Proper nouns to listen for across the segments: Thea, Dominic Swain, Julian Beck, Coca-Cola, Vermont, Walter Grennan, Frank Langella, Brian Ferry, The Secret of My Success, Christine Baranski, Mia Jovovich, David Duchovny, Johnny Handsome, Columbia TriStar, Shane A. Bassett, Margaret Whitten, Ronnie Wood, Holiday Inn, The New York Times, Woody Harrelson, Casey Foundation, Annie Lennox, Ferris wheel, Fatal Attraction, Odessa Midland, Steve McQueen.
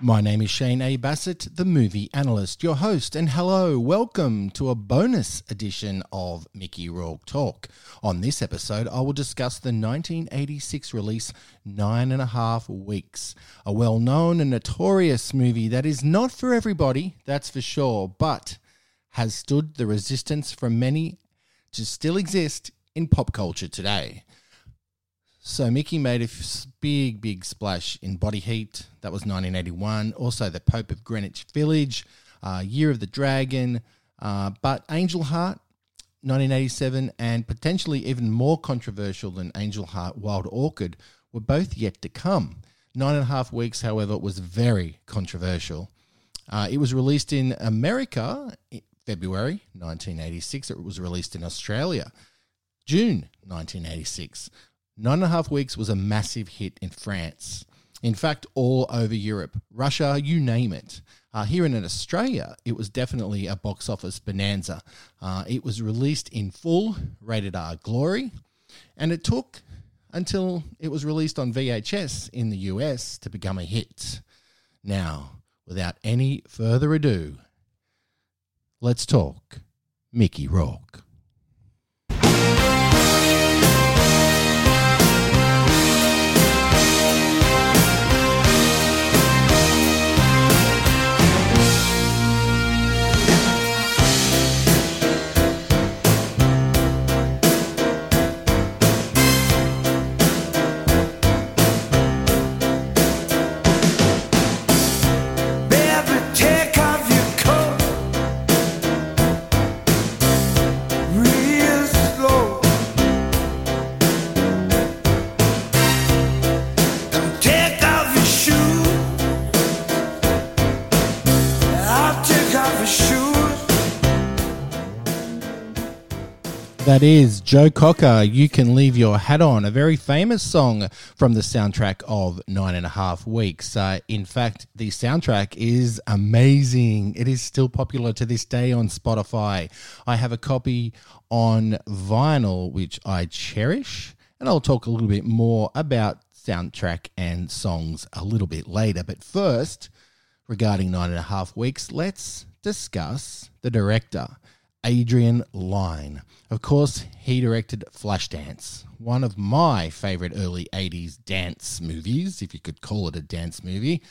My name is Shane A. Bassett, the movie analyst, your host, and hello, welcome to a bonus edition of Mickey Rourke Talk. On this episode, I will discuss the 1986 release 9.5 Weeks, a well-known and notorious movie that is not for everybody, that's for sure, but has stood the resistance from many to still exist in pop culture today. So Mickey made a big splash in Body Heat, that was 1981, also The Pope of Greenwich Village, Year of the Dragon, but Angel Heart, 1987, and potentially even more controversial than Angel Heart, Wild Orchid, were both yet to come. 9.5 Weeks, however, was very controversial. It was released in America in February 1986, it was released in Australia, June 1986. 9.5 Weeks was a massive hit in France. In fact, all over Europe, Russia, you name it. Here in Australia, it was definitely a box office bonanza. It was released in full rated R glory, and it took until it was released on VHS in the US to become a hit. Now, without any further ado, let's talk Mickey Rourke. That is Joe Cocker, You Can Leave Your Hat On, a very famous song from the soundtrack of 9.5 Weeks. In fact, the soundtrack is amazing. It is still popular to this day on Spotify. I have a copy on vinyl, which I cherish, and I'll talk a little bit more about soundtrack and songs a little bit later. But first, regarding 9.5 Weeks, let's discuss the director, Adrian Lyne. Of course, he directed Flashdance, one of my favourite early 80s dance movies, if you could call it a dance movie.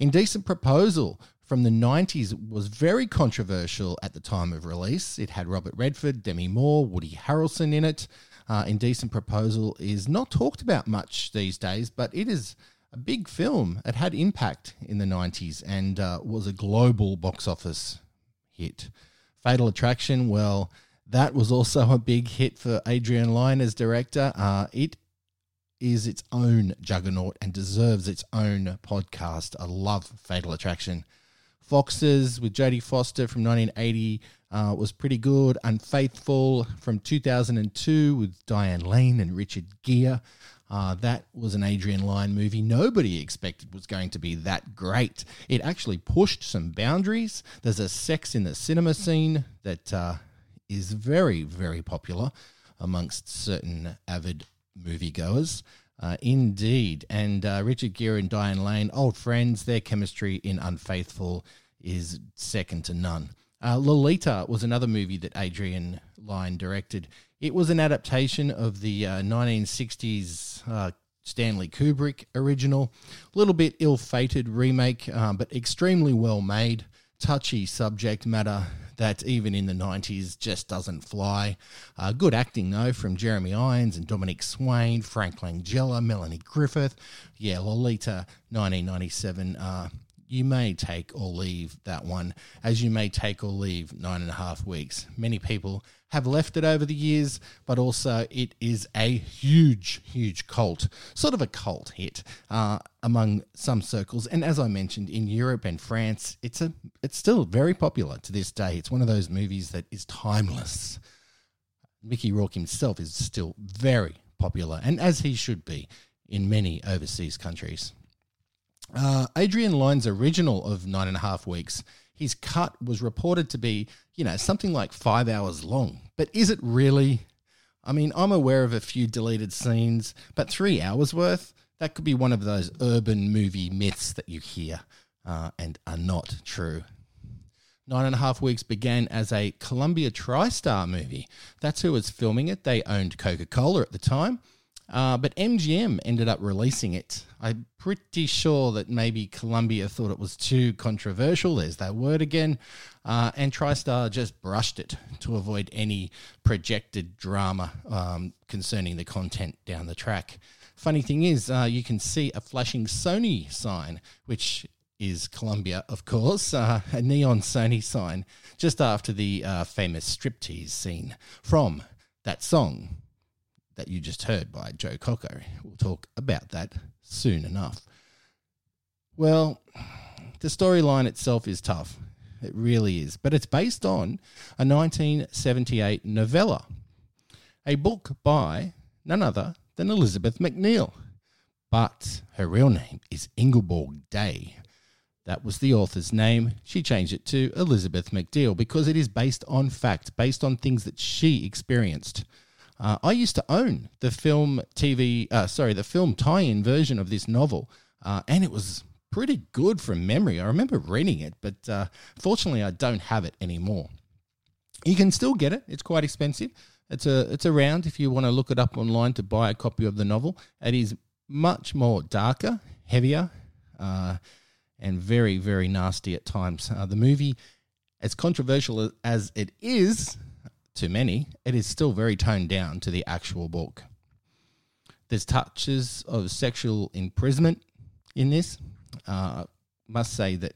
Indecent Proposal from the 90s was very controversial at the time of release. It had Robert Redford, Demi Moore, Woody Harrelson in it. Indecent Proposal is not talked about much these days, but it is a big film. It had impact in the 90s and was a global box office hit. Fatal Attraction, well, that was also a big hit for Adrian Lyne as director. It is its own juggernaut and deserves its own podcast. I love Fatal Attraction. Foxes with Jodie Foster from 1980 was pretty good. Unfaithful from 2002 with Diane Lane and Richard Gere. That was an Adrian Lyne movie nobody expected was going to be that great. It actually pushed some boundaries. There's a sex in the cinema scene that is very, very popular amongst certain avid moviegoers. Indeed. And Richard Gere and Diane Lane, old friends, their chemistry in Unfaithful is second to none. Lolita was another movie that Adrian Lyne directed. It was an adaptation of the 1960s Stanley Kubrick original. A little bit ill-fated remake, but extremely well-made. Touchy subject matter that even in the 90s just doesn't fly. Good acting, though, from Jeremy Irons and Dominic Swain, Frank Langella, Melanie Griffith. Yeah, Lolita, 1997. You may take or leave that one, as you may take or leave 9.5 Weeks. Many people have left it over the years, but also it is a huge, huge cult, sort of a cult hit among some circles. And as I mentioned, in Europe and France, it's still very popular to this day. It's one of those movies that is timeless. Mickey Rourke himself is still very popular, and as he should be in many overseas countries. Adrian Lyne's original of 9.5 Weeks, his cut was reported to be, something like 5 hours long. But is it really? I mean, I'm aware of a few deleted scenes, but 3 hours worth? That could be one of those urban movie myths that you hear. and are not true. 9.5 Weeks began as a Columbia TriStar movie. That's who was filming it. They owned Coca-Cola at the time. But MGM ended up releasing it. I'm pretty sure that maybe Columbia thought it was too controversial. There's that word again. And TriStar just brushed it to avoid any projected drama concerning the content down the track. Funny thing is, you can see a flashing Sony sign, which is Columbia, of course, a neon Sony sign just after the famous striptease scene from that song that you just heard by Joe Cocker. We'll talk about that soon enough. Well, the storyline itself is tough. It really is. But it's based on a 1978 novella, a book by none other than Elizabeth McNeil. But her real name is Ingeborg Day. That was the author's name. She changed it to Elizabeth McNeil because it is based on fact, based on things that she experienced. I used to own the film tie-in version of this novel, and it was pretty good from memory. I remember reading it, but fortunately I don't have it anymore. You can still get it. It's quite expensive. It's around if you want to look it up online to buy a copy of the novel. It is much more darker, heavier, and very, very nasty at times. The movie, as controversial as it is to many, it is still very toned down to the actual book. There's touches of sexual imprisonment in this. Must say that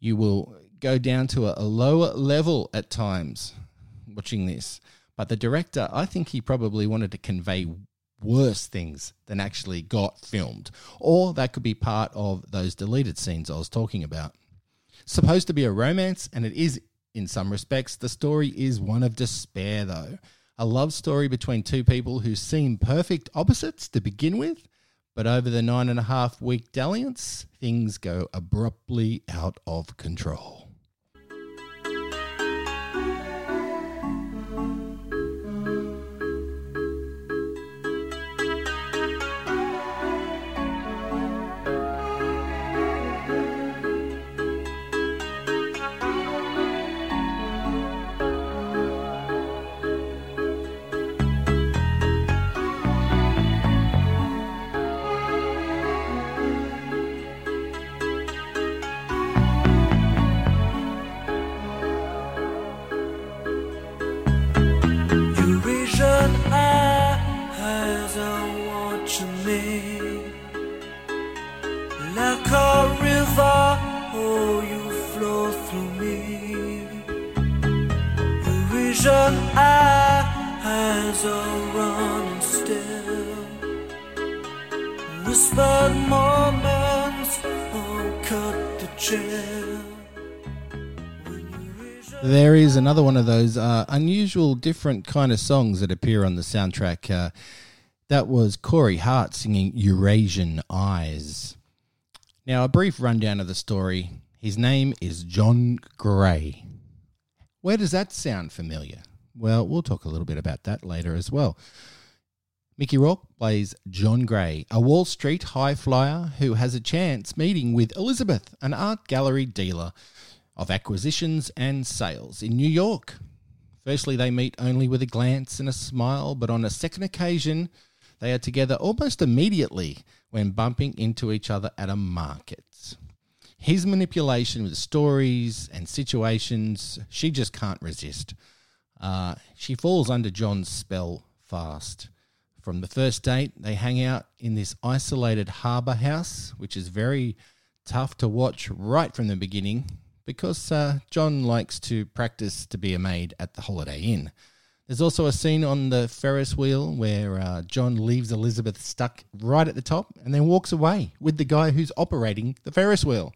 you will go down to a lower level at times watching this. But the director, I think he probably wanted to convey worse things than actually got filmed, or that could be part of those deleted scenes I was talking about. Supposed to be a romance, and it is in some respects. The story is one of despair, though. A love story between two people who seem perfect opposites to begin with, but over the 9.5 week dalliance, things go abruptly out of control. There is another one of those unusual, different kind of songs that appear on the soundtrack. That was Corey Hart singing Eurasian Eyes. Now, a brief rundown of the story. His name is John Gray. Where does that sound familiar? Well, we'll talk a little bit about that later as well. Mickey Rourke plays John Gray, a Wall Street high flyer who has a chance meeting with Elizabeth, an art gallery dealer of acquisitions and sales in New York. Firstly, they meet only with a glance and a smile, but on a second occasion, they are together almost immediately when bumping into each other at a market. His manipulation with stories and situations, she just can't resist. She falls under John's spell fast. From the first date, they hang out in this isolated harbour house, which is very tough to watch right from the beginning, because John likes to practice to be a maid at the Holiday Inn. There's also a scene on the Ferris wheel where John leaves Elizabeth stuck right at the top and then walks away with the guy who's operating the Ferris wheel.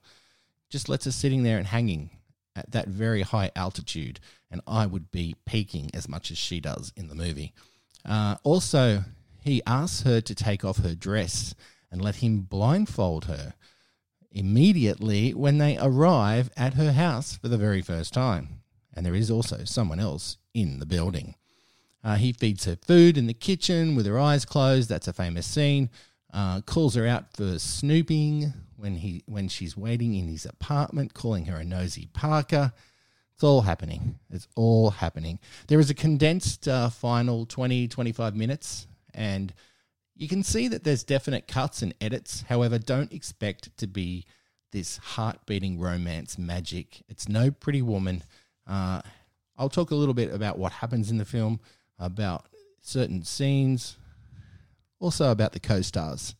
Just lets her sitting there and hanging at that very high altitude, and I would be peaking as much as she does in the movie. Also, he asks her to take off her dress and let him blindfold her immediately when they arrive at her house for the very first time. And there is also someone else in the building. He feeds her food in the kitchen with her eyes closed. That's a famous scene. Calls her out for snooping, when she's waiting in his apartment, calling her a nosy Parker. It's all happening. It's all happening. There is a condensed final 20, 25 minutes, and you can see that there's definite cuts and edits. However, don't expect it to be this heart-beating romance magic. It's no Pretty Woman. I'll talk a little bit about what happens in the film, about certain scenes, also about the co-stars.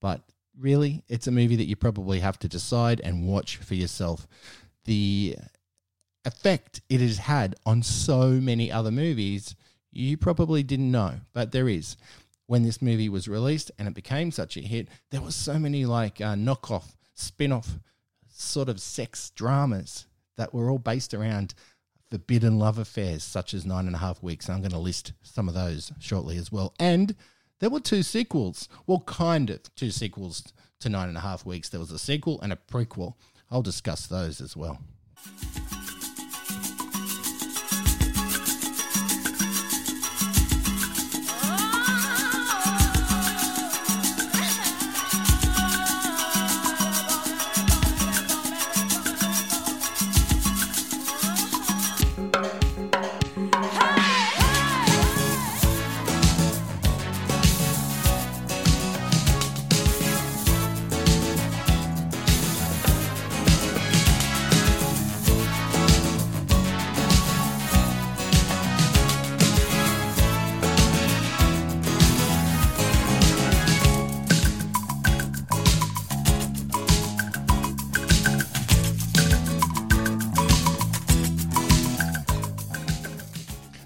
But really, it's a movie that you probably have to decide and watch for yourself. The effect it has had on so many other movies, you probably didn't know, but there is. When this movie was released and it became such a hit, there was so many like knockoff, spin-off sort of sex dramas that were all based around forbidden love affairs, such as 9.5 Weeks. I'm going to list some of those shortly as well. And there were two sequels, well, kind of two sequels to 9.5 Weeks. There was a sequel and a prequel. I'll discuss those as well.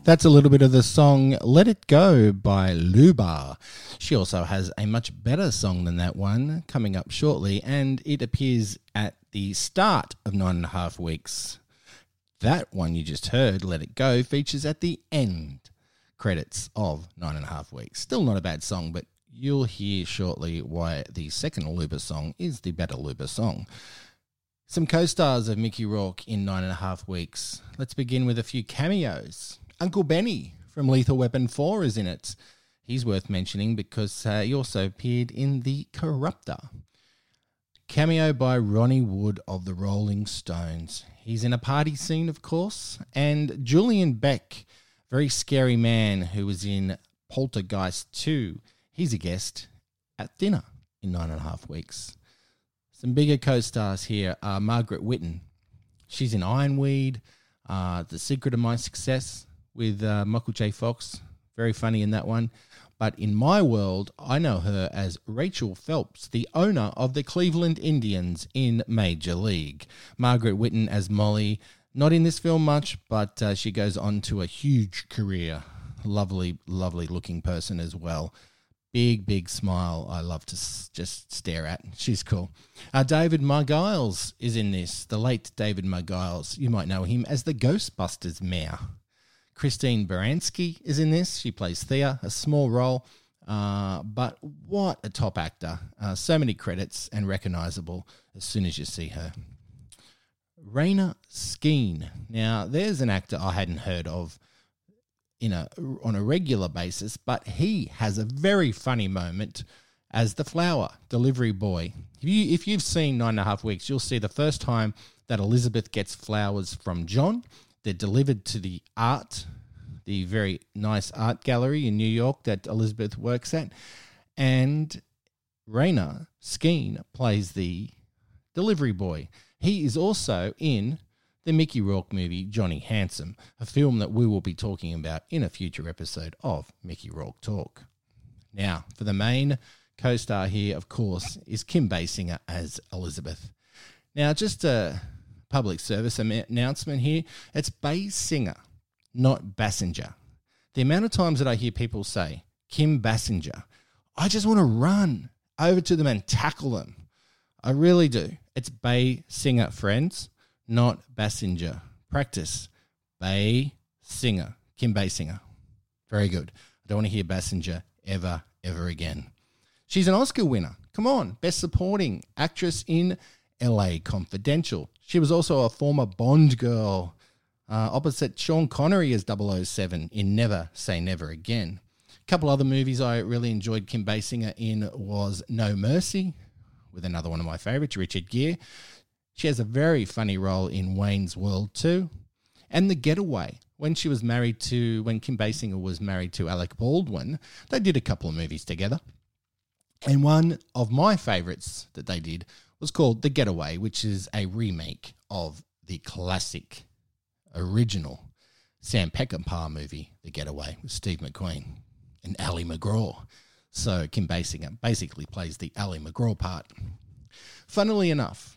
That's a little bit of the song Let It Go by Luba. She also has a much better song than that one coming up shortly, and it appears at the start of 9.5 Weeks. That one you just heard, Let It Go, features at the end credits of 9.5 Weeks. Still not a bad song, but you'll hear shortly why the second Luba song is the better Luba song. Some co-stars of Mickey Rourke in 9.5 Weeks. Let's begin with a few cameos. Uncle Benny from Lethal Weapon 4 is in it. He's worth mentioning because he also appeared in The Corruptor. Cameo by Ronnie Wood of the Rolling Stones. He's in a party scene, of course. And Julian Beck, very scary man who was in Poltergeist 2. He's a guest at dinner in 9.5 Weeks. Some bigger co-stars here are Margaret Whitten. She's in Ironweed, The Secret of My Success, with Michael J. Fox, very funny in that one. But in my world, I know her as Rachel Phelps, the owner of the Cleveland Indians in Major League. Margaret Whitten as Molly, not in this film much, but she goes on to a huge career. Lovely, lovely looking person as well. Big, big smile I love to just stare at. She's cool. David Margiles is in this, the late David Margiles. You might know him as the Ghostbusters mayor. Christine Baranski is in this. She plays Thea, a small role, but what a top actor. So many credits and recognisable as soon as you see her. Raina Skeen. Now, there's an actor I hadn't heard of on a regular basis, but he has a very funny moment as the flower delivery boy. If you've seen 9.5 Weeks, you'll see the first time that Elizabeth gets flowers from John. They're delivered to the very nice art gallery in New York that Elizabeth works at. And Raina Skeen plays the delivery boy. He is also in the Mickey Rourke movie Johnny Handsome, a film that we will be talking about in a future episode of Mickey Rourke Talk. Now, for the main co-star here, of course, is Kim Basinger as Elizabeth. Now, just a public service announcement here. It's Basinger, not Bassinger. The amount of times that I hear people say Kim Basinger, I just want to run over to them and tackle them. I really do. It's Basinger, friends, not Bassinger. Practice. Basinger. Kim Basinger. Very good. I don't want to hear Bassinger ever, ever again. She's an Oscar winner. Come on. Best Supporting Actress in LA Confidential. She was also a former Bond girl, opposite Sean Connery as 007 in Never Say Never Again. A couple other movies I really enjoyed Kim Basinger in was No Mercy, with another one of my favourites, Richard Gere. She has a very funny role in Wayne's World 2. And The Getaway, when Kim Basinger was married to Alec Baldwin, they did a couple of movies together. And one of my favourites that they did was called The Getaway, which is a remake of the classic original Sam Peckinpah movie, The Getaway, with Steve McQueen and Ally McGraw. So Kim Basinger basically plays the Ally McGraw part. Funnily enough,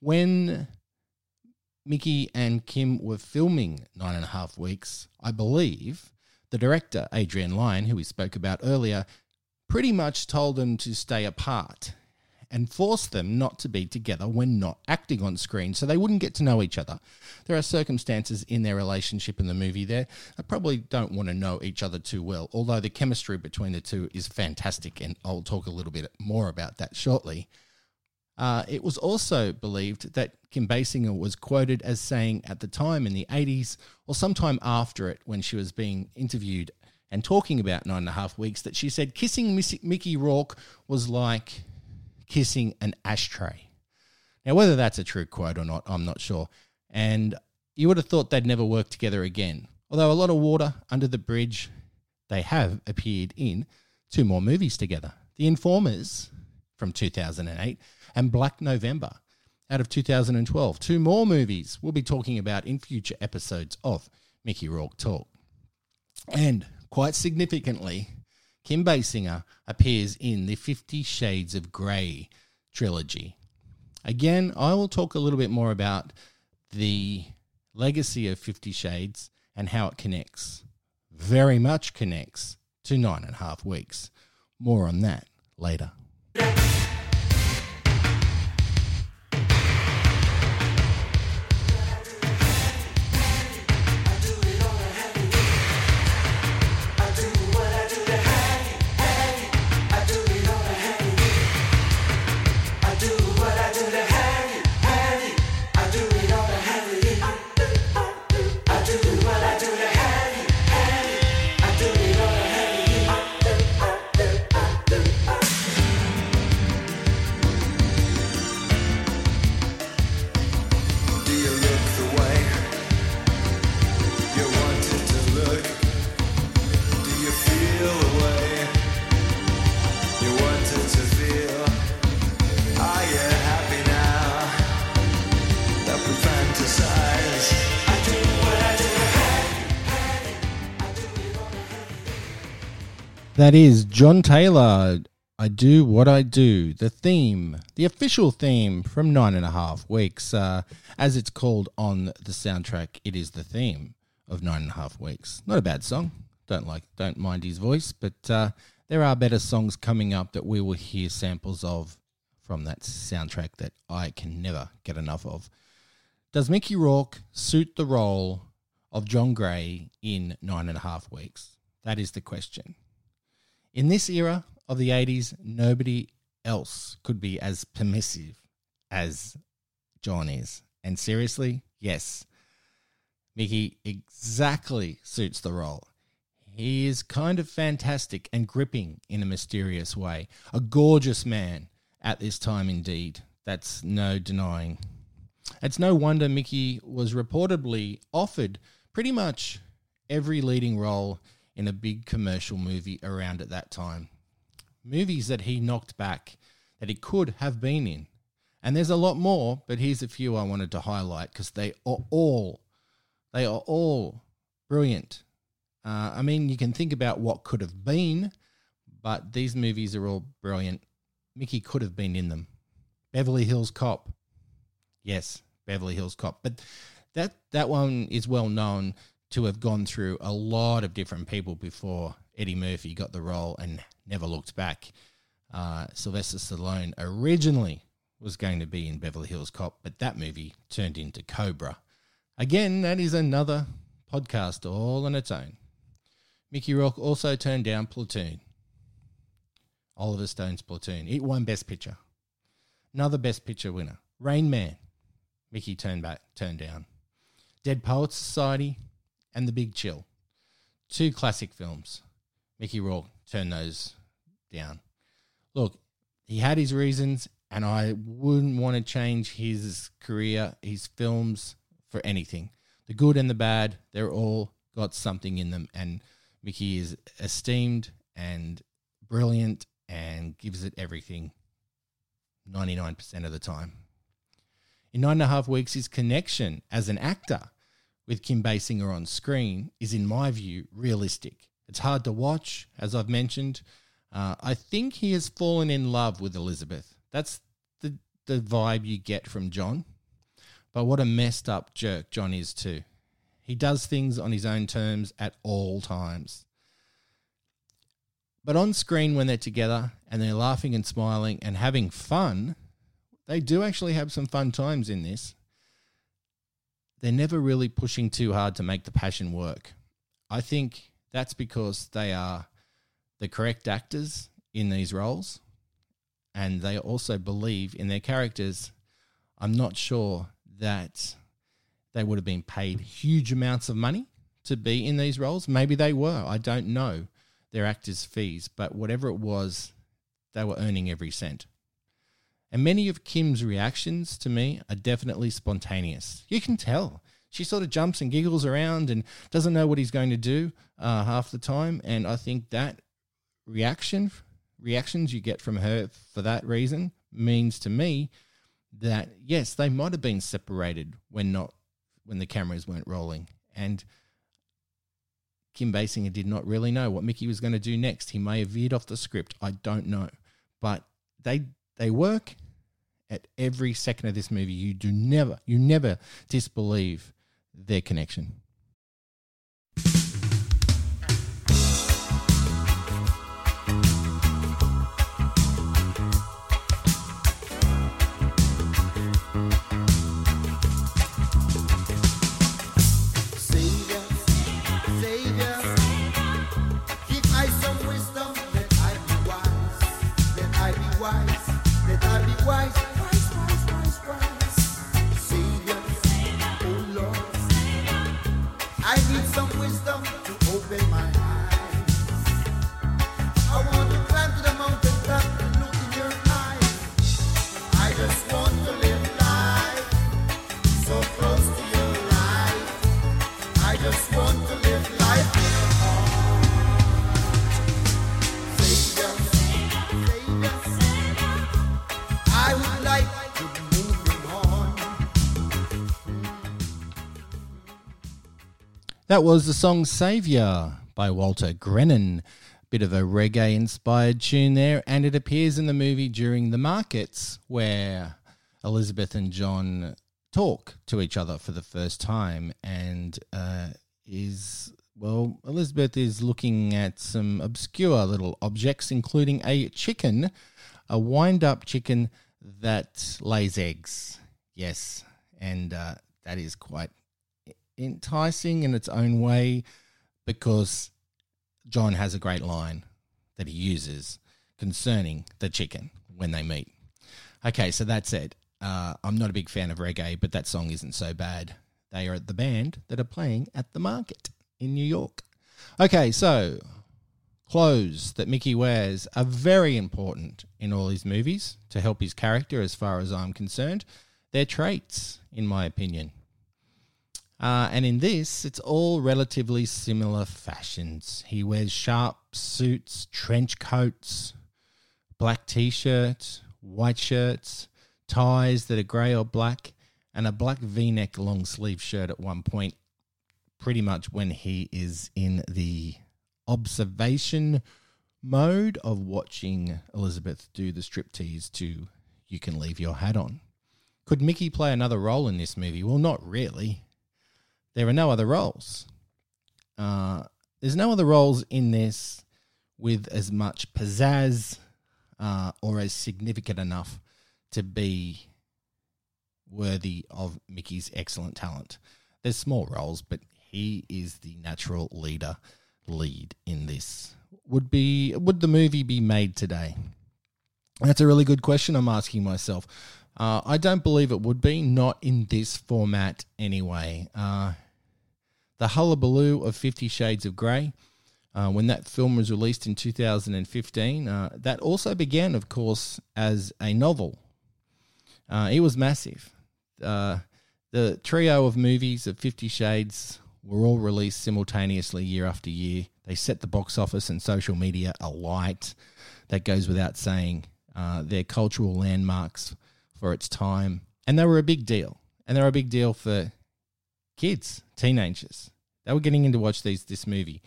when Mickey and Kim were filming 9.5 Weeks, I believe the director, Adrian Lyne, who we spoke about earlier, pretty much told them to stay apart and forced them not to be together when not acting on screen, so they wouldn't get to know each other. There are circumstances in their relationship in the movie there that probably don't want to know each other too well, although the chemistry between the two is fantastic, and I'll talk a little bit more about that shortly. It was also believed that Kim Basinger was quoted as saying at the time in the 80s, or sometime after it, when she was being interviewed and talking about 9.5 Weeks, that she said kissing Mickey Rourke was like kissing an ashtray. Now, whether that's a true quote or not, I'm not sure. And you would have thought they'd never work together again. Although a lot of water under the bridge, they have appeared in two more movies together. The Informers from 2008 and Black November out of 2012. Two more movies we'll be talking about in future episodes of Mickey Rourke Talk. And quite significantly, Kim Basinger appears in the 50 Shades of Grey trilogy. Again, I will talk a little bit more about the legacy of 50 Shades and how it connects, very much connects, to 9.5 Weeks. More on that later. That is John Taylor, I Do What I Do, the theme, the official theme from 9.5 Weeks. As it's called on the soundtrack, it is the theme of 9.5 Weeks. Not a bad song. Don't mind his voice, but there are better songs coming up that we will hear samples of from that soundtrack that I can never get enough of. Does Mickey Rourke suit the role of John Gray in 9.5 Weeks? That is the question. In this era of the 80s, nobody else could be as permissive as John is. And seriously, yes, Mickey exactly suits the role. He is kind of fantastic and gripping in a mysterious way. A gorgeous man at this time indeed. That's no denying. It's no wonder Mickey was reportedly offered pretty much every leading role in a big commercial movie around at that time. Movies that he knocked back that he could have been in. And there's a lot more, but here's a few I wanted to highlight because they are all brilliant. I mean, you can think about what could have been, but these movies are all brilliant. Mickey could have been in them. Beverly Hills Cop. Yes, Beverly Hills Cop. But that one is well known to have gone through a lot of different people before Eddie Murphy got the role and never looked back. Sylvester Stallone originally was going to be in Beverly Hills Cop, but that movie turned into Cobra. Again, that is another podcast all on its own. Mickey Rourke also turned down Platoon. Oliver Stone's Platoon. It won Best Picture. Another Best Picture winner. Rain Man. Mickey turned down. Dead Poets Society and The Big Chill. Two classic films. Mickey Rourke turned those down. Look, he had his reasons, and I wouldn't want to change his career, his films, for anything. The good and the bad, they're all got something in them, and Mickey is esteemed and brilliant and gives it everything 99% of the time. In 9.5 weeks, his connection as an actor with Kim Basinger on screen is, in my view, realistic. It's hard to watch, as I've mentioned. I think he has fallen in love with Elizabeth. That's the vibe you get from John. But what a messed up jerk John is too. He does things on his own terms at all times. But on screen, when they're together and they're laughing and smiling and having fun, they do actually have some fun times in this. They're never really pushing too hard to make the passion work. I think that's because they are the correct actors in these roles, and they also believe in their characters. I'm not sure that they would have been paid huge amounts of money to be in these roles. Maybe they were. I don't know their actors' fees, but whatever it was, they were earning every cent. And many of Kim's reactions to me are definitely spontaneous. You can tell. She sort of jumps and giggles around and doesn't know what he's going to do half the time. And I think that reactions you get from her for that reason means to me that, yes, they might have been separated when the cameras weren't rolling. And Kim Basinger did not really know what Mickey was going to do next. He may have veered off the script. I don't know. But they work at every second of this movie. You never disbelieve their connection. That was the song Saviour by Walter Grennan. Bit of a reggae-inspired tune there, and it appears in the movie during the markets where Elizabeth and John talk to each other for the first time, and Elizabeth is looking at some obscure little objects, including a chicken, a wind-up chicken that lays eggs. Yes, and that is quite enticing in its own way, because John has a great line that he uses concerning the chicken when they meet. Okay, so that's it. I'm not a big fan of reggae, but that song isn't so bad. They are the band that are playing at the market in New York. Okay, so clothes that Mickey wears are very important in all his movies to help his character, as far as I'm concerned. They're traits, in my opinion. And in this, it's all relatively similar fashions. He wears sharp suits, trench coats, black T-shirts, white shirts, ties that are grey or black, and a black V-neck long-sleeve shirt at one point, pretty much when he is in the observation mode of watching Elizabeth do the striptease to You Can Leave Your Hat On. Could Mickey play another role in this movie? Well, not really. There are no other roles. There's no other roles in this with as much pizzazz or as significant enough to be worthy of Mickey's excellent talent. There's small roles, but he is the natural lead in this. Would the movie be made today? That's a really good question I'm asking myself. I don't believe it would be, not in this format anyway. The hullabaloo of 50 Shades of Grey When that film was released in 2015, that also began, of course, as a novel. It was massive. The trio of movies of 50 Shades were all released simultaneously year after year. They set the box office and social media alight. That goes without saying. They're cultural landmarks for its time. And they were a big deal. And they're a big deal for kids, teenagers. They were getting in to watch this movie.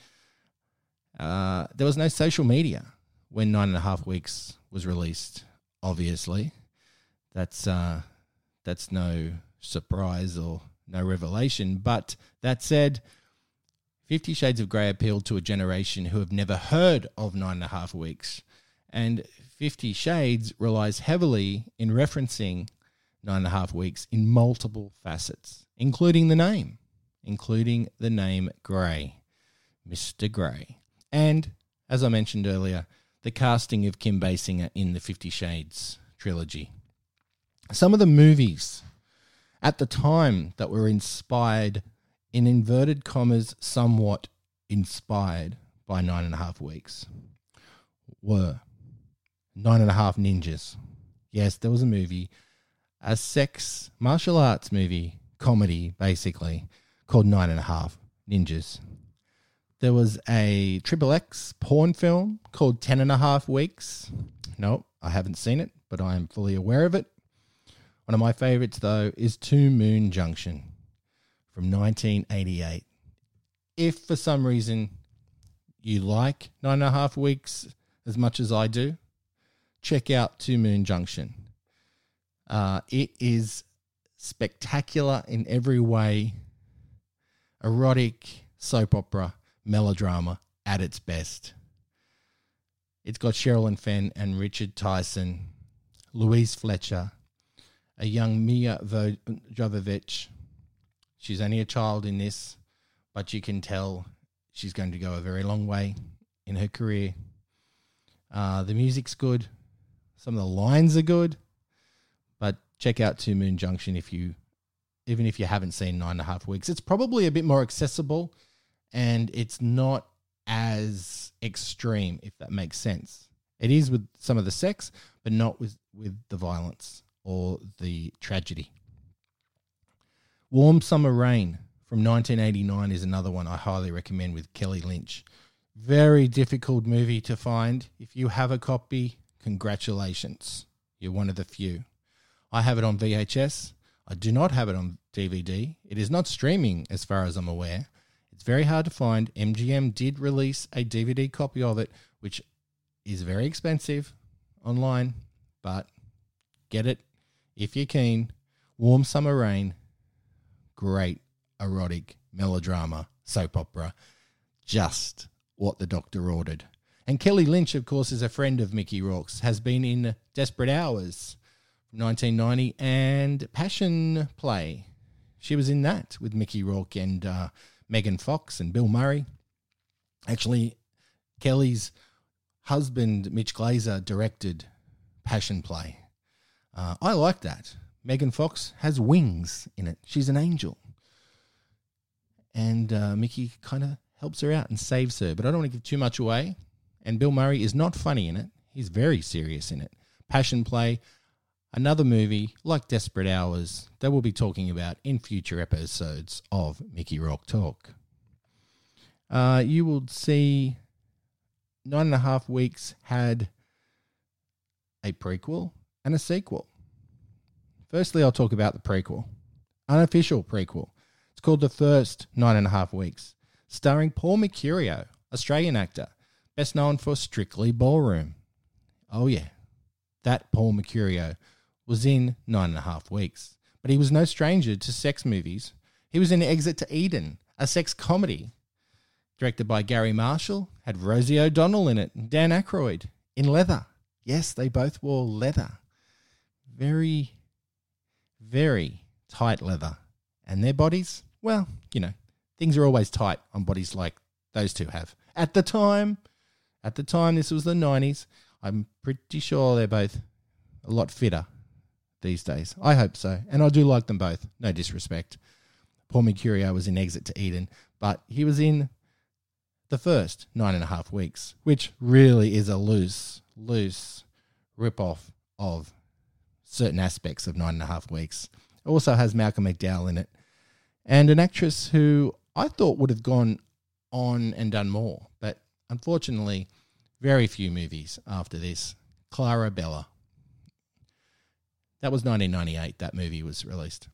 There was no social media when 9.5 Weeks was released, obviously. That's no surprise or no revelation. But that said, 50 Shades of Grey appealed to a generation who have never heard of 9.5 Weeks. And 50 Shades relies heavily in referencing 9.5 Weeks in multiple facets, including the name Grey, Mr. Grey. And, as I mentioned earlier, the casting of Kim Basinger in the 50 Shades trilogy. Some of the movies at the time that were inspired, in inverted commas, somewhat inspired by 9.5 Weeks were 9.5 Ninjas. Yes, there was a movie, a sex martial arts movie, comedy basically, called 9.5 Ninjas. There was a XXX porn film called 10.5 Weeks. No, I haven't seen it, but I am fully aware of it. One of my favourites, though, is Two Moon Junction from 1988. If for some reason you like 9.5 Weeks as much as I do, check out Two Moon Junction. It is spectacular in every way, erotic, soap opera, melodrama at its best. It's got Sherilyn Fenn and Richard Tyson, Louise Fletcher, a young Mia Jovovich. She's only a child in this, but you can tell she's going to go a very long way in her career. The music's good. Some of the lines are good. But check out Two Moon Junction even if you haven't seen 9.5 Weeks. It's probably a bit more accessible and it's not as extreme, if that makes sense. It is with some of the sex, but not with the violence or the tragedy. Warm Summer Rain from 1989 is another one I highly recommend with Kelly Lynch. Very difficult movie to find. If you have a copy, congratulations. You're one of the few. I have it on VHS. I do not have it on DVD. It is not streaming as far as I'm aware. It's very hard to find. MGM did release a DVD copy of it, which is very expensive online, but get it. If you're keen, Warm Summer Rain, great erotic melodrama, soap opera, just what the doctor ordered. And Kelly Lynch, of course, is a friend of Mickey Rourke's, has been in Desperate Hours from 1990 and Passion Play. She was in that with Mickey Rourke and Megan Fox and Bill Murray. Actually, Kelly's husband, Mitch Glazer, directed Passion Play. I like that. Megan Fox has wings in it. She's an angel. And Mickey kind of helps her out and saves her. But I don't want to give too much away. And Bill Murray is not funny in it. He's very serious in it. Passion Play, another movie like Desperate Hours that we'll be talking about in future episodes of Mickey Rourke Talk. You will see 9.5 Weeks had a prequel and a sequel. Firstly, I'll talk about the prequel. Unofficial prequel. It's called The First 9.5 Weeks. Starring Paul Mercurio, Australian actor, best known for Strictly Ballroom. Oh yeah, that Paul Mercurio was in 9.5 Weeks. But he was no stranger to sex movies. He was in Exit to Eden, a sex comedy, directed by Gary Marshall, had Rosie O'Donnell in it, and Dan Aykroyd in leather. Yes, they both wore leather. Very, very tight leather. And their bodies, well, you know, things are always tight on bodies like those two have. At the time, this was the 90s, I'm pretty sure they're both a lot fitter these days. I hope so. And I do like them both. No disrespect. Paul Mercurio was in Exit to Eden, but he was in The the first 9.5 weeks, which really is a loose rip-off of certain aspects of 9.5 weeks. It also has Malcolm McDowell in it, and an actress who I thought would have gone on and done more, but unfortunately, very few movies after this. Clara Bella. That was 1998, that movie was released.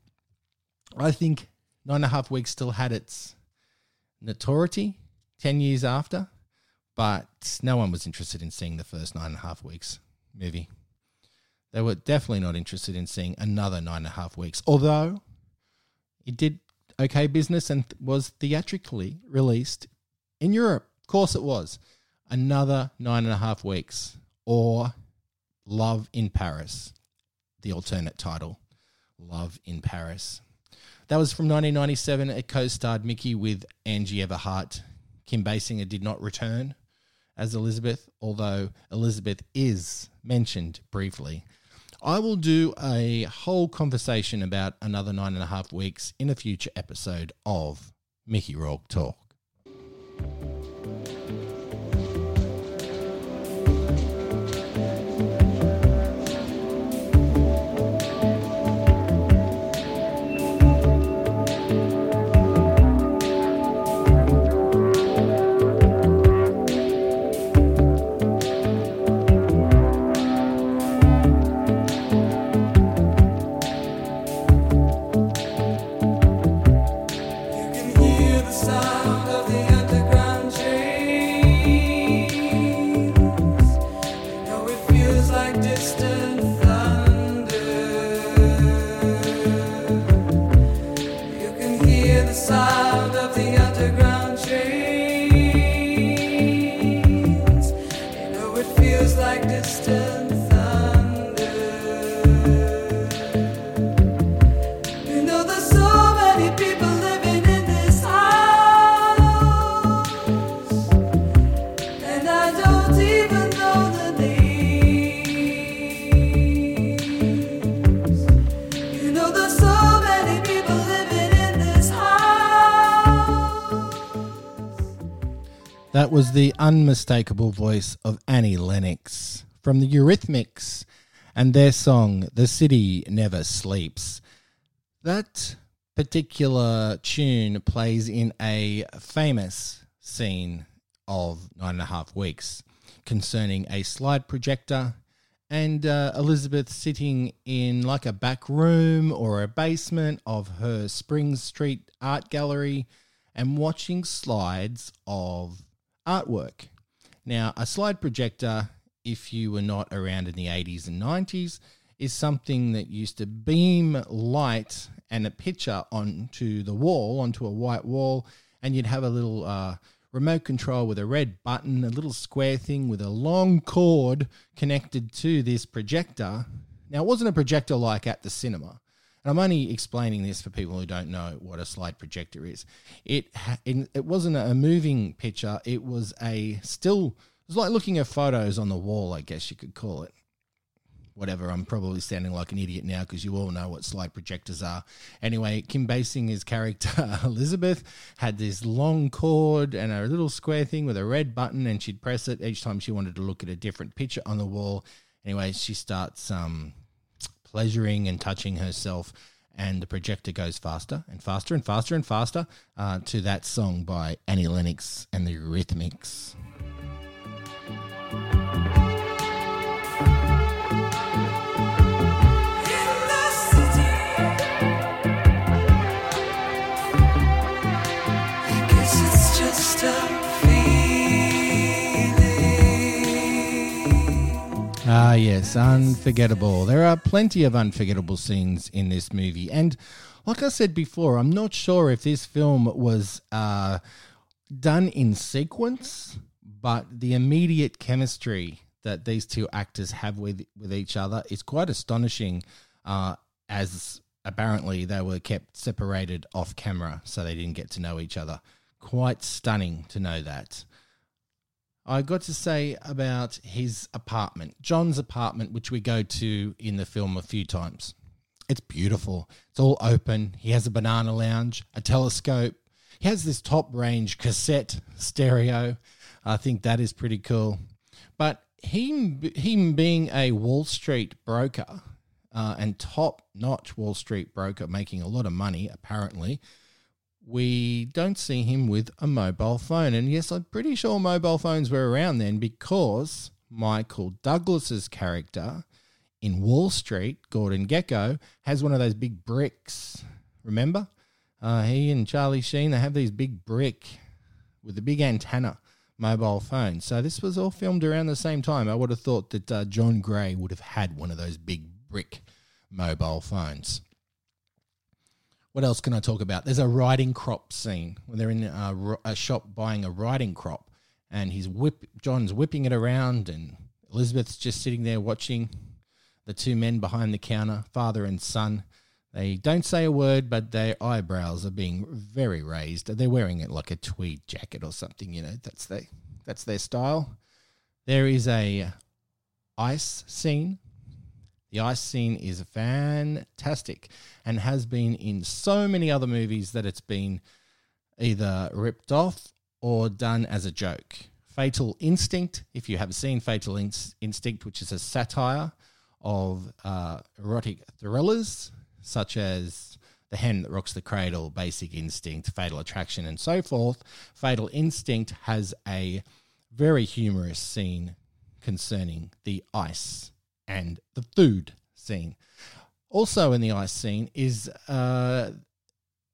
I think 9.5 weeks still had its notoriety 10 years after, but no one was interested in seeing the first 9.5 weeks movie. They were definitely not interested in seeing another 9.5 weeks, although it did okay business and was theatrically released in Europe. Of course it was. Another 9.5 weeks, or Love in Paris, the alternate title, Love in Paris. That was from 1997. It co-starred Mickey with Angie Everhart. Kim Basinger did not return as Elizabeth, although Elizabeth is mentioned briefly. I will do a whole conversation about another 9.5 weeks in a future episode of Mickey Rourke Talk. That was the unmistakable voice of Annie Lennox from the Eurythmics and their song, The City Never Sleeps. That particular tune plays in a famous scene of 9.5 weeks concerning a slide projector and Elizabeth sitting in like a back room or a basement of her Spring Street art gallery and watching slides of artwork. Now, a slide projector, if you were not around in the 80s and 90s, is something that used to beam light and a picture onto the wall, onto a white wall, and you'd have a little remote control with a red button, a little square thing with a long cord connected to this projector. Now, it wasn't a projector like at the cinema. And I'm only explaining this for people who don't know what a slide projector is. It wasn't a moving picture. It was a still. It was like looking at photos on the wall, I guess you could call it. Whatever, I'm probably sounding like an idiot now because you all know what slide projectors are. Anyway, Kim Basinger's character, Elizabeth, had this long cord and a little square thing with a red button, and she'd press it each time she wanted to look at a different picture on the wall. Anyway, she starts pleasuring and touching herself, and the projector goes faster and faster and faster and faster to that song by Annie Lennox and the Eurythmics. Ah, yes, unforgettable. There are plenty of unforgettable scenes in this movie. And like I said before, I'm not sure if this film was done in sequence, but the immediate chemistry that these two actors have with each other is quite astonishing, as apparently they were kept separated off camera so they didn't get to know each other. Quite stunning to know that. I got to say about his apartment, John's apartment, which we go to in the film a few times. It's beautiful. It's all open. He has a banana lounge, a telescope. He has this top range cassette stereo. I think that is pretty cool. But him being a Wall Street broker and top-notch Wall Street broker making a lot of money, apparently, we don't see him with a mobile phone. And yes, I'm pretty sure mobile phones were around then, because Michael Douglas's character in Wall Street, Gordon Gekko, has one of those big bricks. Remember? He and Charlie Sheen, they have these big brick with a big antenna mobile phone. So this was all filmed around the same time. I would have thought that John Gray would have had one of those big brick mobile phones. What else can I talk about? There's a riding crop scene when they're in a shop buying a riding crop, and John's whipping it around, and Elizabeth's just sitting there watching the two men behind the counter, father and son. They don't say a word, but their eyebrows are being very raised. They're wearing it like a tweed jacket or something, you know. That's their style. There is a ice scene. The ice scene is fantastic and has been in so many other movies that it's been either ripped off or done as a joke. Fatal Instinct, if you have seen Fatal Instinct, which is a satire of erotic thrillers such as The Hen That Rocks the Cradle, Basic Instinct, Fatal Attraction, and so forth. Fatal Instinct has a very humorous scene concerning the ice and the food scene. Also in the ice scene is, how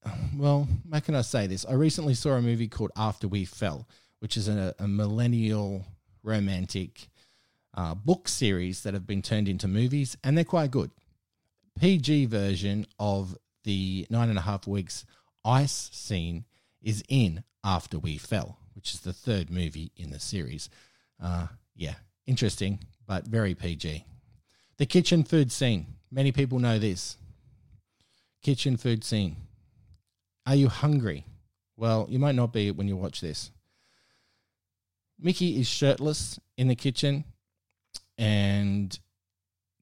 can I say this? I recently saw a movie called After We Fell, which is a millennial romantic book series that have been turned into movies, and they're quite good. PG version of the 9.5 Weeks ice scene is in After We Fell, which is the third movie in the series. Interesting, but very PG. The kitchen food scene. Many people know this. Kitchen food scene. Are you hungry? Well, you might not be when you watch this. Mickey is shirtless in the kitchen, and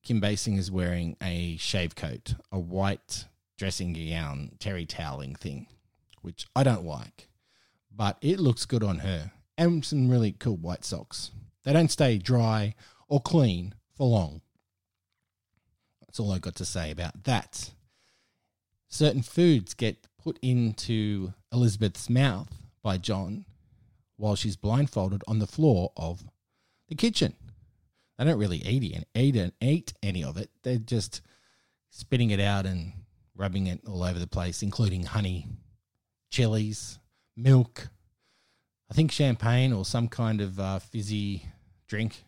Kim Basinger is wearing a shave coat, a white dressing gown, terry toweling thing, which I don't like, but it looks good on her, and some really cool white socks. They don't stay dry or clean for long. That's all I got to say about that. Certain foods get put into Elizabeth's mouth by John while she's blindfolded on the floor of the kitchen. They don't really eat any of it. They're just spitting it out and rubbing it all over the place, including honey, chilies, milk, I think champagne or some kind of fizzy drink.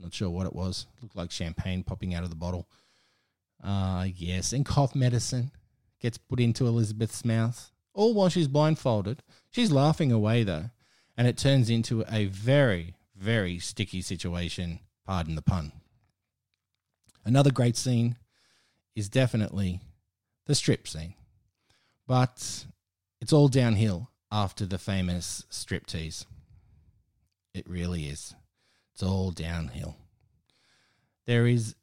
Not sure what it was. Looked like champagne popping out of the bottle. Yes, and cough medicine gets put into Elizabeth's mouth, all while she's blindfolded. She's laughing away, though, and it turns into a very, very sticky situation. Pardon the pun. Another great scene is definitely the strip scene. But it's all downhill after the famous striptease. It really is. It's all downhill. There is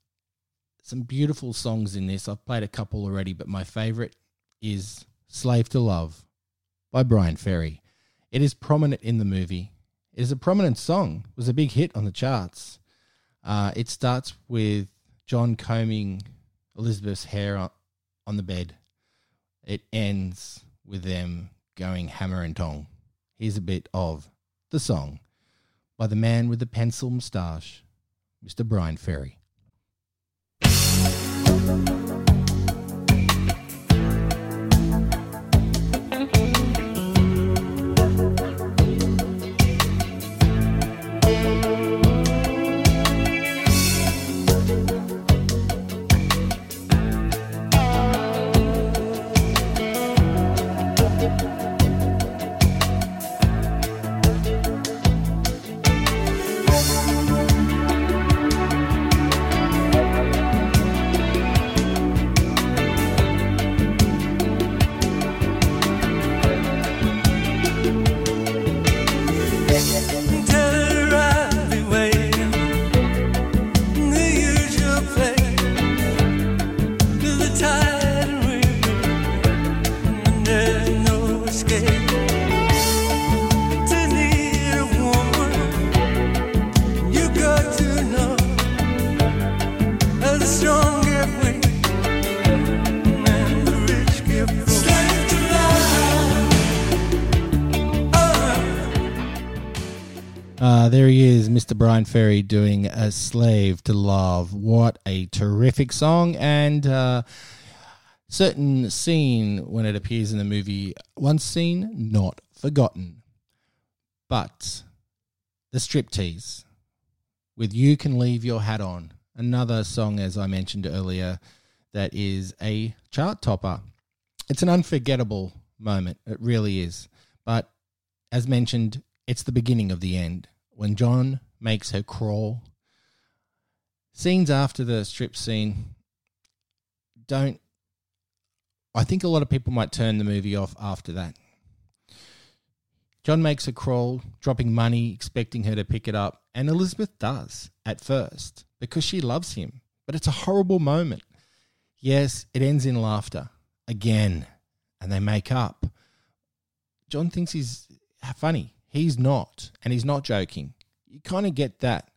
some beautiful songs in this. I've played a couple already, but my favourite is Slave to Love by Brian Ferry. It is prominent in the movie. It is a prominent song. It was a big hit on the charts. It starts with John combing Elizabeth's hair on the bed. It ends with them going hammer and tong. Here's a bit of the song by the man with the pencil moustache, Mr. Brian Ferry. There he is, Mr. Brian Ferry doing A Slave to Love. What a terrific song, and certain scene when it appears in the movie, once seen, not forgotten. But the striptease with You Can Leave Your Hat On, another song, as I mentioned earlier, that is a chart topper. It's an unforgettable moment, it really is. But as mentioned, it's the beginning of the end, when John makes her crawl. Scenes after the strip scene don't... I think a lot of people might turn the movie off after that. John makes her crawl, dropping money, expecting her to pick it up, and Elizabeth does at first because she loves him. But it's a horrible moment. Yes, it ends in laughter again, and they make up. John thinks he's funny. He's not, and he's not joking. You kind of get that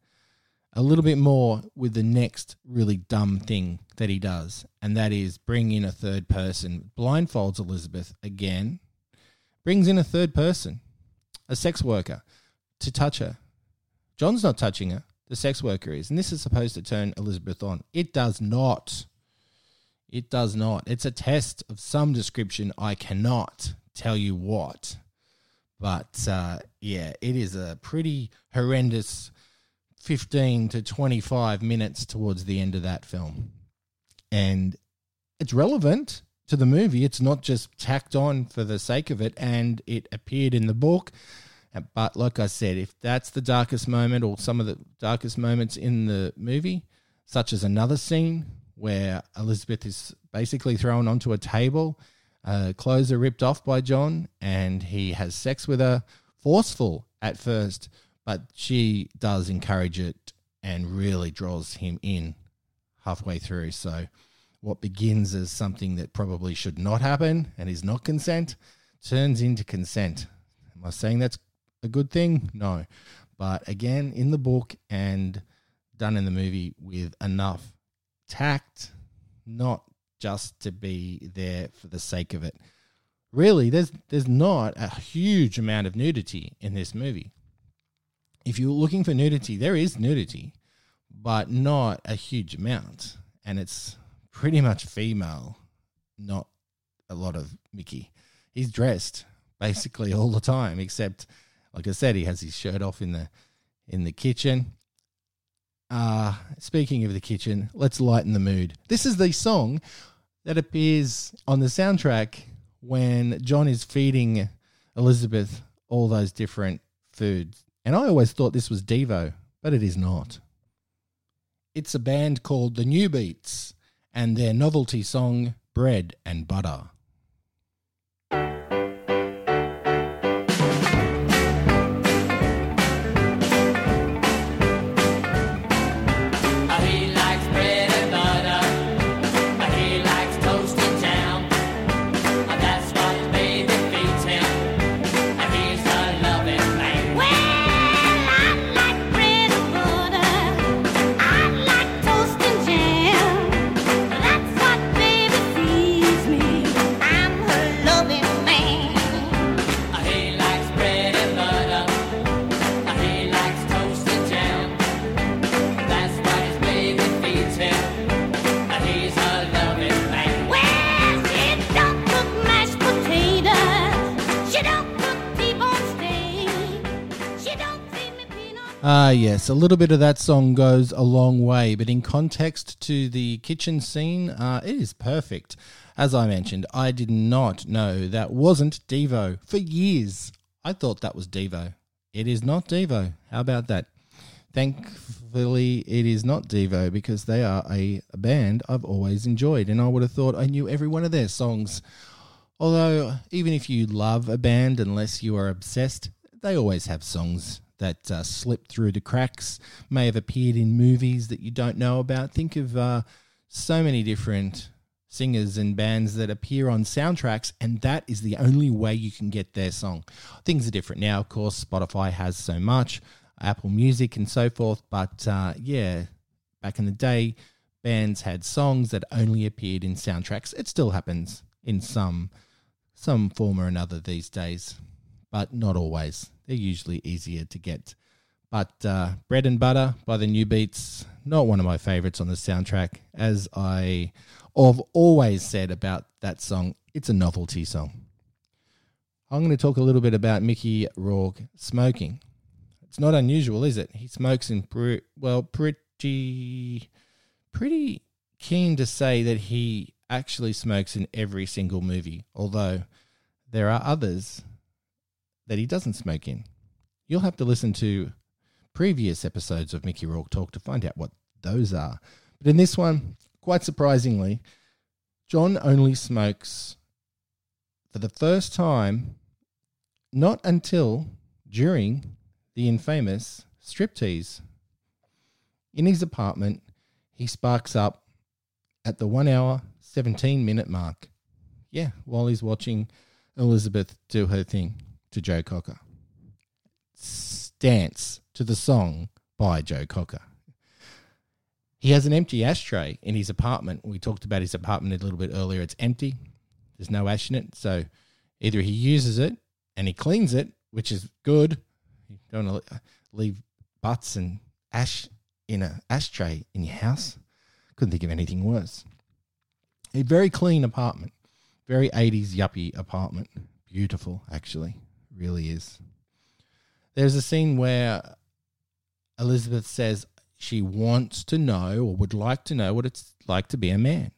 a little bit more with the next really dumb thing that he does, and that is bring in a third person, blindfolds Elizabeth again, brings in a third person, a sex worker, to touch her. John's not touching her, the sex worker is, and this is supposed to turn Elizabeth on. It does not. It does not. It's a test of some description. I cannot tell you what. But, yeah, it is a pretty horrendous 15 to 25 minutes towards the end of that film. And it's relevant to the movie. It's not just tacked on for the sake of it, and it appeared in the book. But like I said, if that's the darkest moment or some of the darkest moments in the movie, such as another scene where Elizabeth is basically thrown onto a table, clothes are ripped off by John, and he has sex with her, forceful at first, but she does encourage it and really draws him in halfway through. So what begins as something that probably should not happen and is not consent turns into consent. Am I saying that's a good thing? No. But again, in the book and done in the movie with enough tact, not just to be there for the sake of it. Really, there's not a huge amount of nudity in this movie. If you're looking for nudity, there is nudity, but not a huge amount. And it's pretty much female, not a lot of Mickey. He's dressed basically all the time, except, like I said, he has his shirt off in the kitchen. Speaking of the kitchen, let's lighten the mood. This is the song that appears on the soundtrack when John is feeding Elizabeth all those different foods. And I always thought this was Devo, but it is not. It's a band called The New Beats and their novelty song, Bread and Butter. Yes, a little bit of that song goes a long way, but in context to the kitchen scene, it is perfect. As I mentioned, I did not know that wasn't Devo. For years, I thought that was Devo. It is not Devo. How about that? Thankfully, it is not Devo because they are a band I've always enjoyed, and I would have thought I knew every one of their songs. Although, even if you love a band, unless you are obsessed, they always have songs that slipped through the cracks, may have appeared in movies that you don't know about. Think of so many different singers and bands that appear on soundtracks, and that is the only way you can get their song. Things are different now, of course. Spotify has so much, Apple Music and so forth, but yeah, back in the day, bands had songs that only appeared in soundtracks. It still happens in some form or another these days, but not always. They're usually easier to get. But Bread and Butter by the New Beats, not one of my favourites on the soundtrack. As I have always said about that song, it's a novelty song. I'm going to talk a little bit about Mickey Rourke smoking. It's not unusual, is it? He smokes in pretty keen to say that he actually smokes in every single movie, although there are others that he doesn't smoke in. You'll have to listen to previous episodes of Mickey Rourke Talk to find out what those are. But in this one, quite surprisingly, John only smokes for the first time, not until during the infamous striptease. In his apartment, he sparks up at the 1 hour, 17-minute mark. Yeah, while he's watching Elizabeth do her thing to Joe Cocker. Dance to the song by Joe Cocker. He has an empty ashtray in his apartment. We talked about his apartment a little bit earlier. It's empty. There's no ash in it. So either he uses it and he cleans it, which is good. You don't want to leave butts and ash in an ashtray in your house. Couldn't think of anything worse. A very clean apartment. Very 80s yuppie apartment. Beautiful, actually. Really is. There's a scene where Elizabeth says she wants to know or would like to know what it's like to be a man.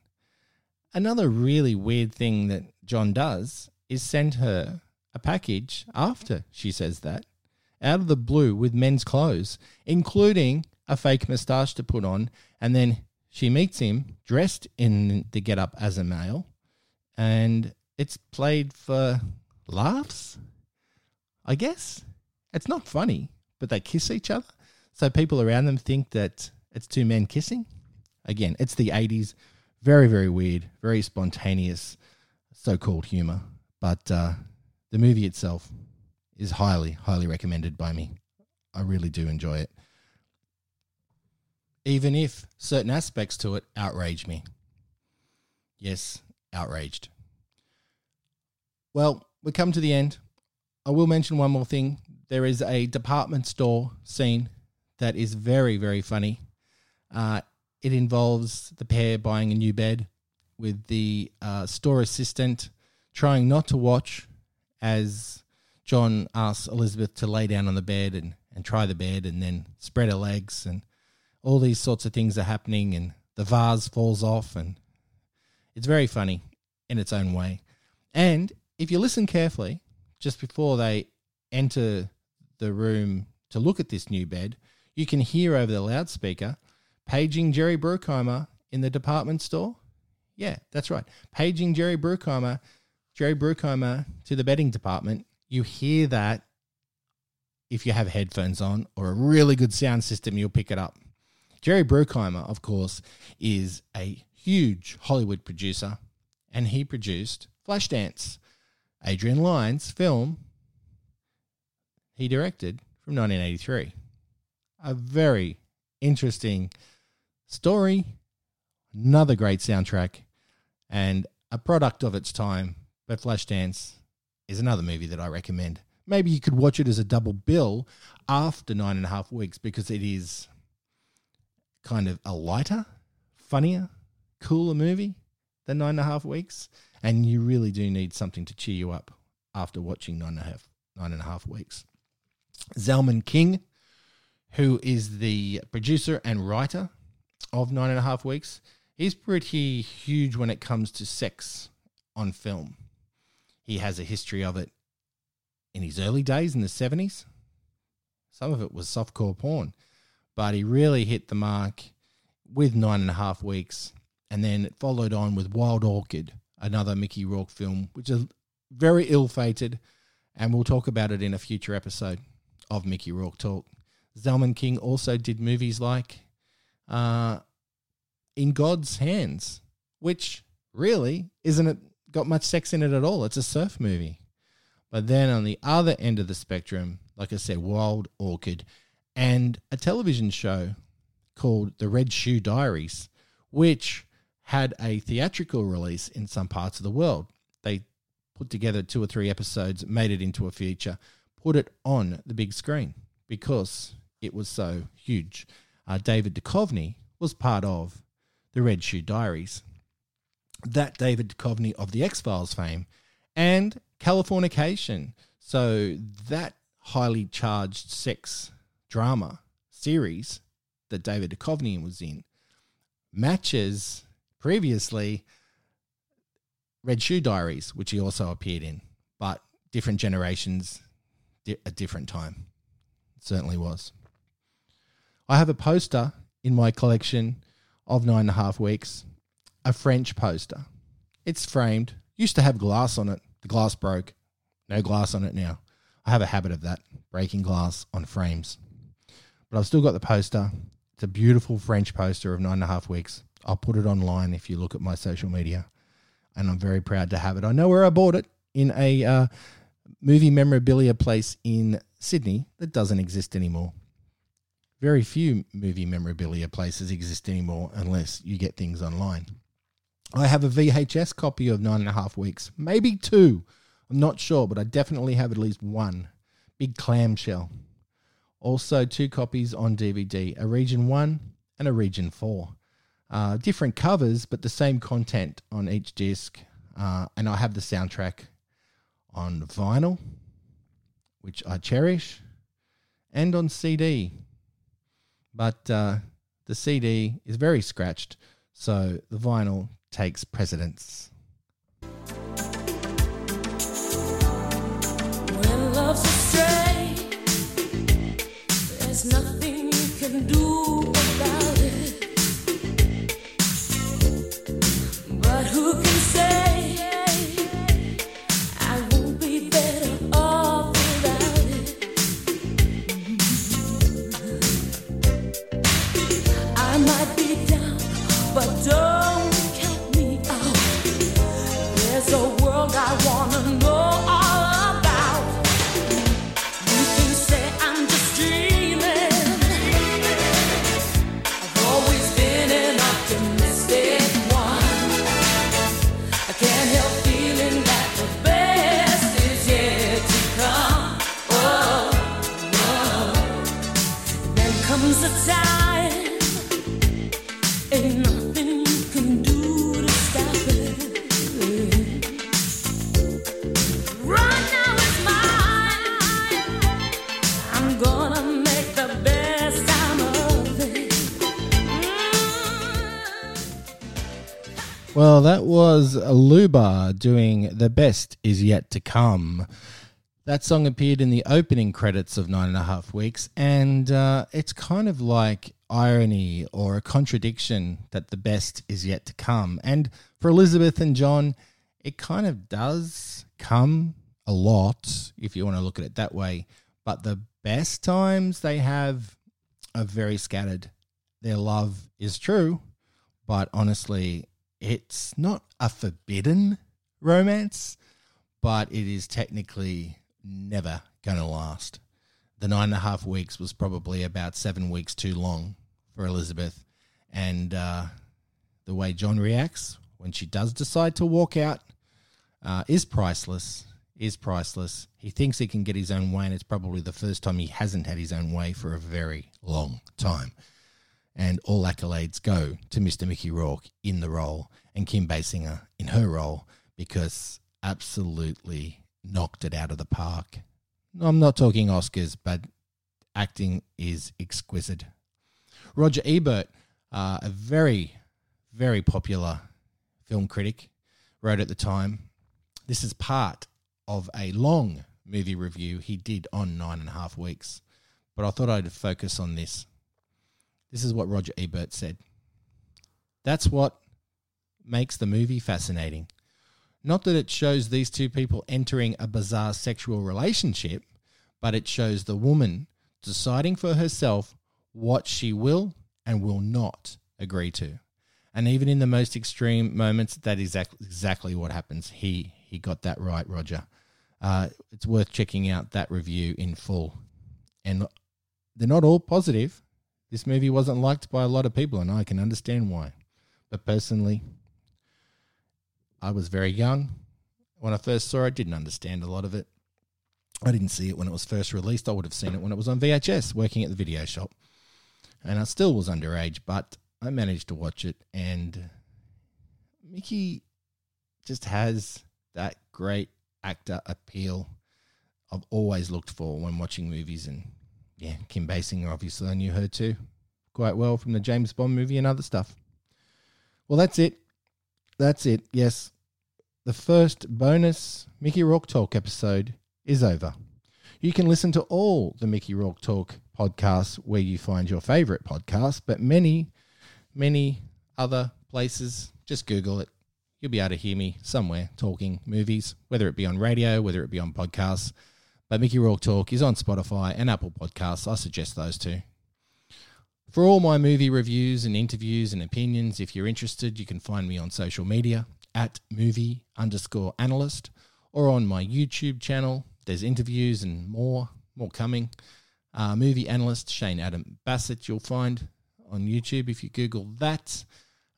Another really weird thing that John does is send her a package after she says that, out of the blue with men's clothes, including a fake moustache to put on, and then she meets him dressed in the get-up as a male, and it's played for laughs, I guess. It's not funny, but they kiss each other. So people around them think that it's two men kissing. Again, it's the 80s. Very, very weird, very spontaneous so-called humour. But the movie itself is highly, highly recommended by me. I really do enjoy it. Even if certain aspects to it outrage me. Yes, outraged. Well, we come to the end. I will mention one more thing. There is a department store scene that is very, very funny. It involves the pair buying a new bed with the store assistant trying not to watch as John asks Elizabeth to lay down on the bed and try the bed and then spread her legs, and all these sorts of things are happening, and the vase falls off, and it's very funny in its own way. And if you listen carefully, just before they enter the room to look at this new bed, you can hear over the loudspeaker paging Jerry Bruckheimer in the department store. Yeah, that's right. Paging Jerry Bruckheimer to the bedding department. You hear that if you have headphones on or a really good sound system, you'll pick it up. Jerry Bruckheimer, of course, is a huge Hollywood producer, and he produced Flashdance, Adrian Lyne's film he directed from 1983. A very interesting story, another great soundtrack, and a product of its time. But Flashdance is another movie that I recommend. Maybe you could watch it as a double bill after 9.5 weeks, because it is kind of a lighter, funnier, cooler movie than 9.5 weeks, and you really do need something to cheer you up after watching 9.5 weeks. Zalman King, who is the producer and writer of 9.5 weeks, is pretty huge when it comes to sex on film. He has a history of it in his early days in the 70s. Some of it was softcore porn, but he really hit the mark with 9.5 weeks, and then it followed on with Wild Orchid, another Mickey Rourke film, which is very ill-fated, and we'll talk about it in a future episode of Mickey Rourke Talk. Zalman King also did movies like In God's Hands, which really isn't got much sex in it at all. It's a surf movie. But then on the other end of the spectrum, like I said, Wild Orchid, and a television show called The Red Shoe Diaries, which had a theatrical release in some parts of the world. They put together 2 or 3 episodes, made it into a feature, put it on the big screen because it was so huge. David Duchovny was part of the Red Shoe Diaries. That David Duchovny of The X-Files fame and Californication. So that highly charged sex drama series that David Duchovny was in matches previously Red Shoe Diaries, which he also appeared in, but different generations at different time. It certainly was. I have a poster in my collection of 9.5 weeks, a French poster. It's framed, used to have glass on it. The glass broke, no glass on it now. I have a habit of that, breaking glass on frames. But I've still got the poster. It's a beautiful French poster of 9.5 weeks. I'll put it online if you look at my social media. And I'm very proud to have it. I know where I bought it, in a movie memorabilia place in Sydney that doesn't exist anymore. Very few movie memorabilia places exist anymore unless you get things online. I have a VHS copy of 9.5 weeks, maybe 2. I'm not sure, but I definitely have at least 1. Big clamshell. Also 2 copies on DVD, a Region 1 and a Region 4. Different covers, but the same content on each disc. And I have the soundtrack on vinyl, which I cherish, and on CD. But the CD is very scratched, so the vinyl takes precedence. When love's astray, there's nothing you can do about it. But who can say I won't be better off without it? I might be down, but don't count me out. There's a world I wanna know all about. You can say I'm just dreaming. I've always been an optimistic one. I can't help feeling that the best is yet to come. Oh, oh. Then comes a time. Ain't nothing you can do to stop it. Right now it's mine. I'm gonna make the best time of it. Well, that was Luba doing The Best Is Yet to Come. That song appeared in the opening credits of 9.5 weeks, and it's kind of like irony or a contradiction that the best is yet to come. And for Elizabeth and John, it kind of does come a lot, if you want to look at it that way. But the best times they have are very scattered. Their love is true, but honestly, it's not a forbidden romance, but it is technically never going to last. The 9.5 weeks was probably about 7 weeks too long for Elizabeth. And the way John reacts when she does decide to walk out is priceless, is priceless. He thinks he can get his own way, and it's probably the first time he hasn't had his own way for a very long time. And all accolades go to Mr. Mickey Rourke in the role and Kim Basinger in her role, because absolutely knocked it out of the park. I'm not talking Oscars, but acting is exquisite. Roger Ebert, a very, very popular film critic, wrote at the time, this is part of a long movie review he did on 9.5 weeks, but I thought I'd focus on this. This is what Roger Ebert said. That's what makes the movie fascinating. Not that it shows these two people entering a bizarre sexual relationship, but it shows the woman deciding for herself what she will and will not agree to. And even in the most extreme moments, that is exactly what happens. He got that right, Roger. It's worth checking out that review in full. And they're not all positive. This movie wasn't liked by a lot of people, and I can understand why. But personally, I was very young. When I first saw it, I didn't understand a lot of it. I didn't see it when it was first released. I would have seen it when it was on VHS, working at the video shop. And I still was underage, but I managed to watch it. And Mickey just has that great actor appeal I've always looked for when watching movies. And, yeah, Kim Basinger, obviously, I knew her too quite well from the James Bond movie and other stuff. Well, that's it. That's it, yes. The first bonus Mickey Rourke Talk episode is over. You can listen to all the Mickey Rourke Talk podcasts where you find your favourite podcasts, but many, many other places. Just Google it. You'll be able to hear me somewhere talking movies, whether it be on radio, whether it be on podcasts. But Mickey Rourke Talk is on Spotify and Apple Podcasts. I suggest those two. For all my movie reviews and interviews and opinions, if you're interested, you can find me on social media at movie_analyst or on my YouTube channel. There's interviews and more coming. Movie analyst Shane A. Bassett you'll find on YouTube if you Google that.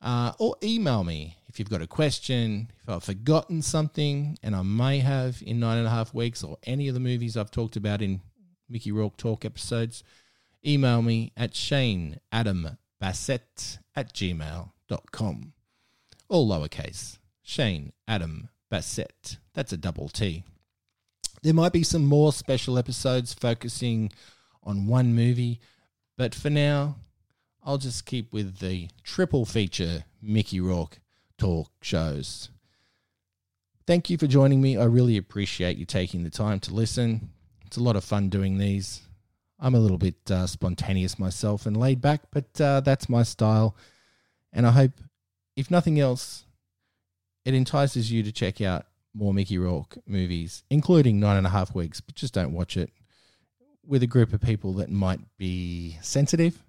Or email me if you've got a question, if I've forgotten something, and I may have in 9.5 weeks or any of the movies I've talked about in Mickey Rourke Talk episodes. Email me at shaneadambassett@gmail.com. All lowercase. Shane Adam Bassett. That's a double T. There might be some more special episodes focusing on one movie, but for now, I'll just keep with the triple feature Mickey Rourke Talk shows. Thank you for joining me. I really appreciate you taking the time to listen. It's a lot of fun doing these. I'm a little bit spontaneous myself and laid back, but that's my style. And I hope, if nothing else, it entices you to check out more Mickey Rourke movies, including 9.5 weeks, but just don't watch it with a group of people that might be sensitive.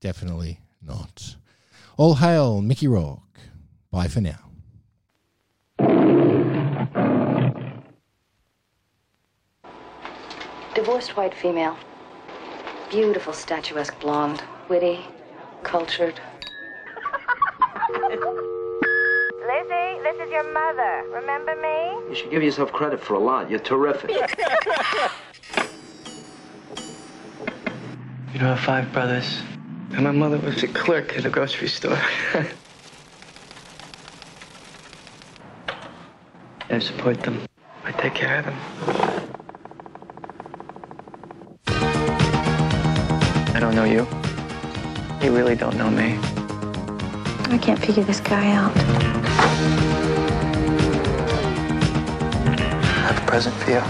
Definitely not. All hail Mickey Rourke. Bye for now. Divorced white female. Beautiful, statuesque blonde, witty, cultured. Lizzie, this is your mother. Remember me? You should give yourself credit for a lot. You're terrific. You don't have five brothers. And my mother was a clerk at a grocery store. I support them. I take care of them. I don't know you. You really don't know me. I can't figure this guy out. I have a present for you.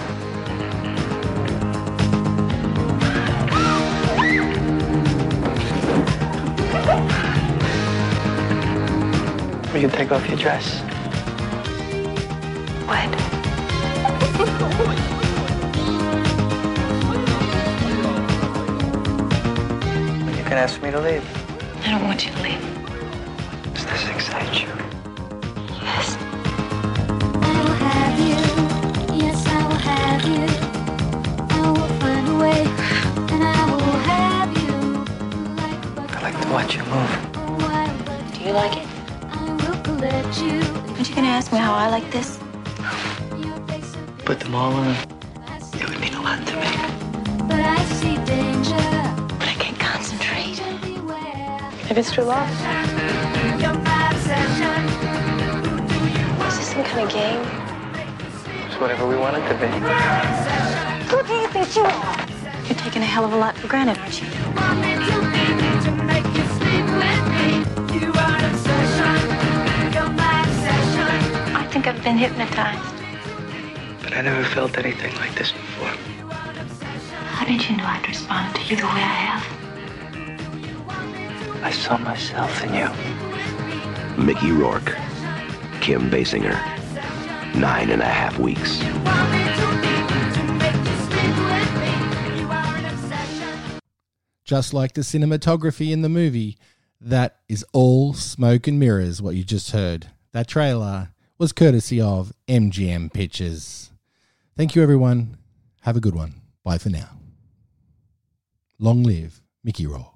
We can take off your dress. What? You can ask me to leave. I don't want you to leave. Does this excite you? Yes. I will have you. Yes, I will have you. I will find a way, and I will have you. I like to watch you move. Do you like it? Aren't you going to ask me how I like this? Put them all on. It would mean a lot to me. But I see danger. If it's true love. Is this some kind of game? It's whatever we want it to be. Who do you think you are? You're taking a hell of a lot for granted, aren't you? I think I've been hypnotized. But I never felt anything like this before. How did you know I'd respond to you the way I have? I saw myself in you. Mickey Rourke, Kim Basinger, 9.5 weeks. Just like the cinematography in the movie, that is all smoke and mirrors, what you just heard. That trailer was courtesy of MGM Pictures. Thank you, everyone. Have a good one. Bye for now. Long live Mickey Rourke.